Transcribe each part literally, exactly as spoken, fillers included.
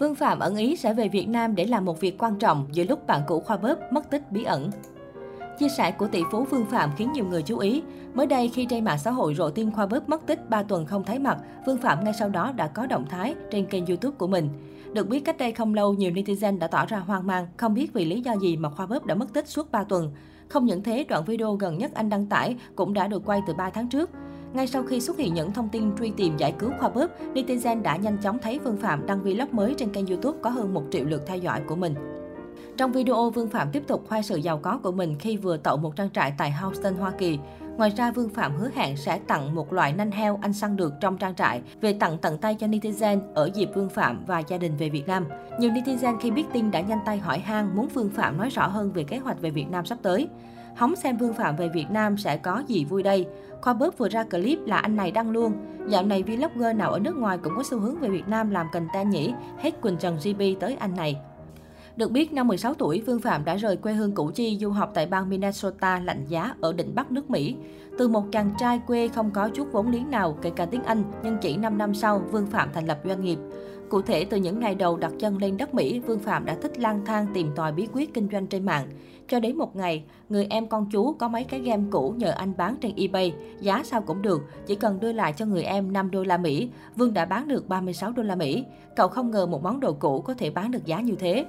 Vương Phạm ẩn ý sẽ về Việt Nam để làm một việc quan trọng giữa lúc bạn cũ Khoa Pug mất tích bí ẩn. Chia sẻ của tỷ phú Vương Phạm khiến nhiều người chú ý. Mới đây, khi trên mạng xã hội rộ tin Khoa Pug mất tích ba tuần không thấy mặt, Vương Phạm ngay sau đó đã có động thái trên kênh YouTube của mình. Được biết, cách đây không lâu, nhiều netizen đã tỏ ra hoang mang, không biết vì lý do gì mà Khoa Pug đã mất tích suốt ba tuần. Không những thế, đoạn video gần nhất anh đăng tải cũng đã được quay từ ba tháng trước. Ngay sau khi xuất hiện những thông tin truy tìm giải cứu Khoa Pug, netizen đã nhanh chóng thấy Vương Phạm đăng vlog mới trên kênh YouTube có hơn một triệu lượt theo dõi của mình. Trong video, Vương Phạm tiếp tục khoe sự giàu có của mình khi vừa tậu một trang trại tại Houston, Hoa Kỳ. Ngoài ra, Vương Phạm hứa hẹn sẽ tặng một loại nanh heo anh săn được trong trang trại về tặng tận tay cho netizen ở dịp Vương Phạm và gia đình về Việt Nam. Nhiều netizen khi biết tin đã nhanh tay hỏi han muốn Vương Phạm nói rõ hơn về kế hoạch về Việt Nam sắp tới. Hóng xem Vương Phạm về Việt Nam sẽ có gì vui đây. Khoa Pug vừa ra clip là anh này đăng luôn. Dạo này vlogger nào ở nước ngoài cũng có xu hướng về Việt Nam làm content nhỉ, hết Quỳnh Trần giê pê tới anh này. Được biết, năm mười sáu tuổi, Vương Phạm đã rời quê hương Củ Chi du học tại bang Minnesota lạnh giá ở Định Bắc nước Mỹ. Từ một chàng trai quê không có chút vốn liếng nào, kể cả tiếng Anh, nhưng chỉ năm năm sau, Vương Phạm thành lập doanh nghiệp. Cụ thể, từ những ngày đầu đặt chân lên đất Mỹ, Vương Phạm đã thích lang thang tìm tòi bí quyết kinh doanh trên mạng. Cho đến một ngày, người em con chú có mấy cái game cũ nhờ anh bán trên eBay, giá sao cũng được, chỉ cần đưa lại cho người em năm đô la Mỹ, Vương đã bán được ba mươi sáu đô la Mỹ. Cậu không ngờ một món đồ cũ có thể bán được giá như thế.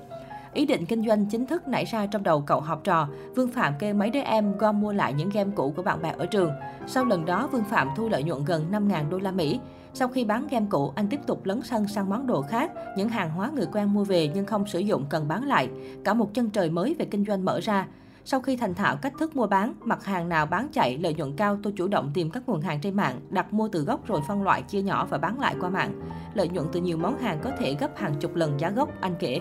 Ý định kinh doanh chính thức nảy ra trong đầu cậu học trò, Vương Phạm kêu mấy đứa em gom mua lại những game cũ của bạn bè ở trường. Sau lần đó, Vương Phạm thu lợi nhuận gần năm nghìn đô la Mỹ. Sau khi bán game cũ, anh tiếp tục lấn sân sang món đồ khác, những hàng hóa người quen mua về nhưng không sử dụng cần bán lại. Cả một chân trời mới về kinh doanh mở ra. Sau khi thành thạo cách thức mua bán, mặt hàng nào bán chạy, lợi nhuận cao, tôi chủ động tìm các nguồn hàng trên mạng, đặt mua từ gốc rồi phân loại, chia nhỏ và bán lại qua mạng. Lợi nhuận từ nhiều món hàng có thể gấp hàng chục lần giá gốc, anh kể.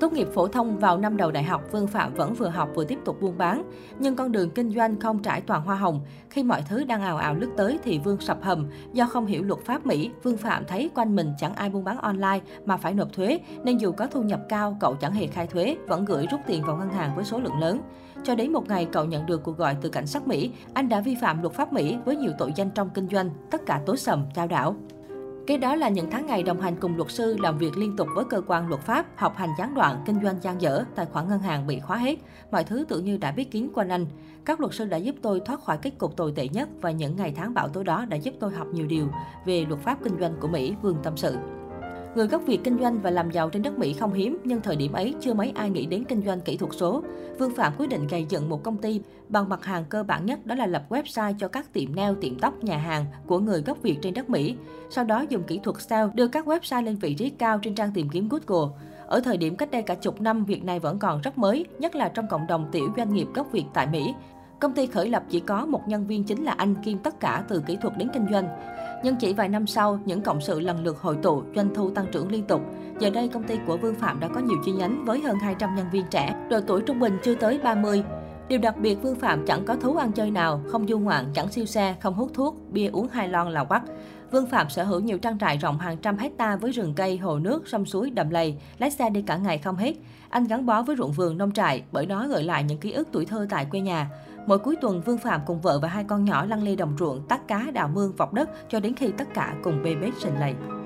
Tốt nghiệp phổ thông vào năm đầu đại học, Vương Phạm vẫn vừa học vừa tiếp tục buôn bán. Nhưng con đường kinh doanh không trải toàn hoa hồng. Khi mọi thứ đang ào ào lướt tới thì Vương sập hầm. Do không hiểu luật pháp Mỹ, Vương Phạm thấy quanh mình chẳng ai buôn bán online mà phải nộp thuế. Nên dù có thu nhập cao, cậu chẳng hề khai thuế, vẫn gửi rút tiền vào ngân hàng với số lượng lớn. Cho đến một ngày, cậu nhận được cuộc gọi từ cảnh sát Mỹ. Anh đã vi phạm luật pháp Mỹ với nhiều tội danh trong kinh doanh, tất cả tối sầm, trao đảo. Kế đó là những tháng ngày đồng hành cùng luật sư, làm việc liên tục với cơ quan luật pháp, học hành gián đoạn, kinh doanh dang dở, tài khoản ngân hàng bị khóa hết. Mọi thứ tưởng như đã biết kín quanh anh. Các luật sư đã giúp tôi thoát khỏi kết cục tồi tệ nhất và những ngày tháng bão tố đó đã giúp tôi học nhiều điều về luật pháp kinh doanh của Mỹ, Vương tâm sự. Người gốc Việt kinh doanh và làm giàu trên đất Mỹ không hiếm, nhưng thời điểm ấy chưa mấy ai nghĩ đến kinh doanh kỹ thuật số. Vương Phạm quyết định gây dựng một công ty bằng mặt hàng cơ bản nhất, đó là lập website cho các tiệm nail, tiệm tóc, nhà hàng của người gốc Việt trên đất Mỹ. Sau đó dùng kỹ thuật ét e o đưa các website lên vị trí cao trên trang tìm kiếm Google. Ở thời điểm cách đây cả chục năm, việc này vẫn còn rất mới, nhất là trong cộng đồng tiểu doanh nghiệp gốc Việt tại Mỹ. Công ty khởi lập chỉ có một nhân viên chính là anh, kiêm tất cả từ kỹ thuật đến kinh doanh. Nhưng chỉ vài năm sau, những cộng sự lần lượt hội tụ, doanh thu tăng trưởng liên tục. Giờ đây, công ty của Vương Phạm đã có nhiều chi nhánh với hơn hai trăm nhân viên trẻ, độ tuổi trung bình chưa tới ba mươi. Điều đặc biệt, Vương Phạm chẳng có thú ăn chơi nào, không du ngoạn, chẳng siêu xe, không hút thuốc, bia uống hai lon là quắc. Vương Phạm sở hữu nhiều trang trại rộng hàng trăm hecta với rừng cây, hồ nước, sông suối, đầm lầy, lái xe đi cả ngày không hết. Anh gắn bó với ruộng vườn, nông trại, bởi nó gợi lại những ký ức tuổi thơ tại quê nhà. Mỗi cuối tuần, Vương Phạm cùng vợ và hai con nhỏ lăn lê đồng ruộng, tát cá, đào mương, vọc đất cho đến khi tất cả cùng bê bết sình lầy.